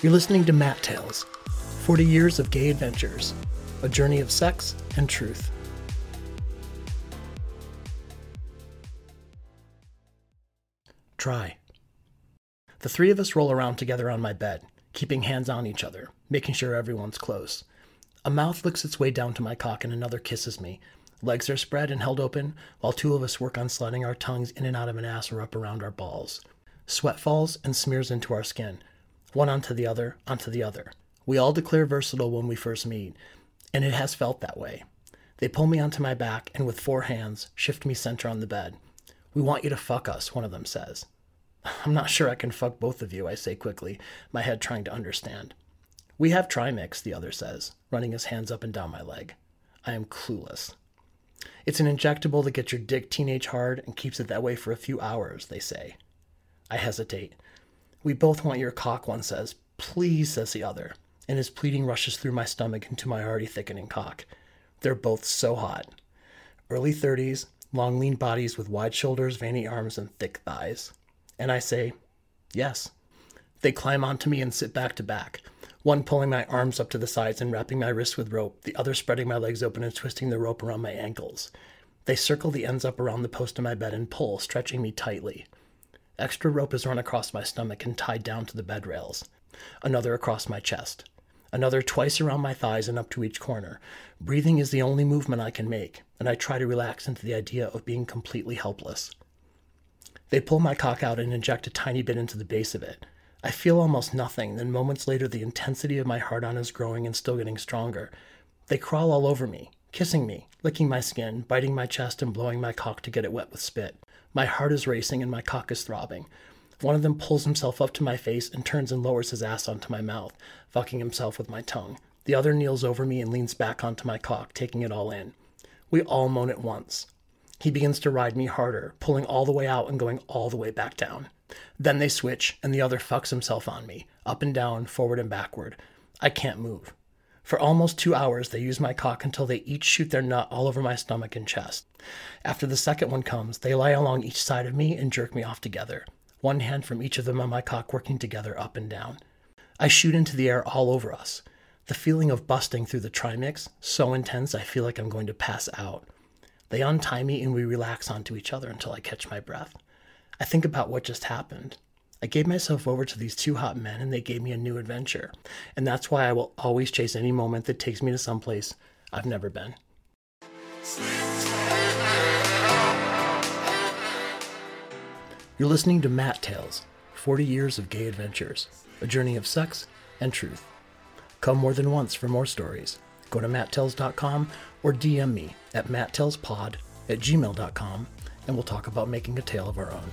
You're listening to Matt Tales, 40 years of gay adventures, a journey of sex and truth. Try. The three of us roll around together on my bed, keeping hands on each other, making sure everyone's close. A mouth licks its way down to my cock and another kisses me. Legs are spread and held open, while two of us work on sliding our tongues in and out of an ass or up around our balls. Sweat falls and smears into our skin. One onto the other. We all declare versatile when we first meet, and it has felt that way. They pull me onto my back and with four hands, shift me center on the bed. "We want you to fuck us," one of them says. "I'm not sure I can fuck both of you," I say quickly, my head trying to understand. "We have Trimix," the other says, running his hands up and down my leg. I am clueless. "It's an injectable that gets your dick teenage hard and keeps it that way for a few hours," they say. I hesitate. "We both want your cock," one says. "Please," says the other, and his pleading rushes through my stomach into my already thickening cock. They're both so hot. Early 30s, long lean bodies with wide shoulders, veiny arms, and thick thighs. And I say, "Yes." They climb onto me and sit back to back, one pulling my arms up to the sides and wrapping my wrists with rope, the other spreading my legs open and twisting the rope around my ankles. They circle the ends up around the post of my bed and pull, stretching me tightly. Extra rope is run across my stomach and tied down to the bed rails. Another across my chest. Another twice around my thighs and up to each corner. Breathing is the only movement I can make, and I try to relax into the idea of being completely helpless. They pull my cock out and inject a tiny bit into the base of it. I feel almost nothing, then moments later the intensity of my hard-on is growing and still getting stronger. They crawl all over me, kissing me, licking my skin, biting my chest, and blowing my cock to get it wet with spit. My heart is racing and my cock is throbbing. One of them pulls himself up to my face and turns and lowers his ass onto my mouth, fucking himself with my tongue. The other kneels over me and leans back onto my cock, taking it all in. We all moan at once. He begins to ride me harder, pulling all the way out and going all the way back down. Then they switch, and the other fucks himself on me, up and down, forward and backward. I can't move. For almost 2 hours, they use my cock until they each shoot their nut all over my stomach and chest. After the second one comes, they lie along each side of me and jerk me off together, one hand from each of them on my cock working together up and down. I shoot into the air all over us. The feeling of busting through the Trimix, so intense I feel like I'm going to pass out. They untie me and we relax onto each other until I catch my breath. I think about what just happened. I gave myself over to these two hot men and they gave me a new adventure. And that's why I will always chase any moment that takes me to someplace I've never been. You're listening to Matt Tales, 40 years of gay adventures, a journey of sex and truth. Come more than once for more stories. Go to matttales.com or DM me at mattatalespodd@gmail.com and we'll talk about making a tale of our own.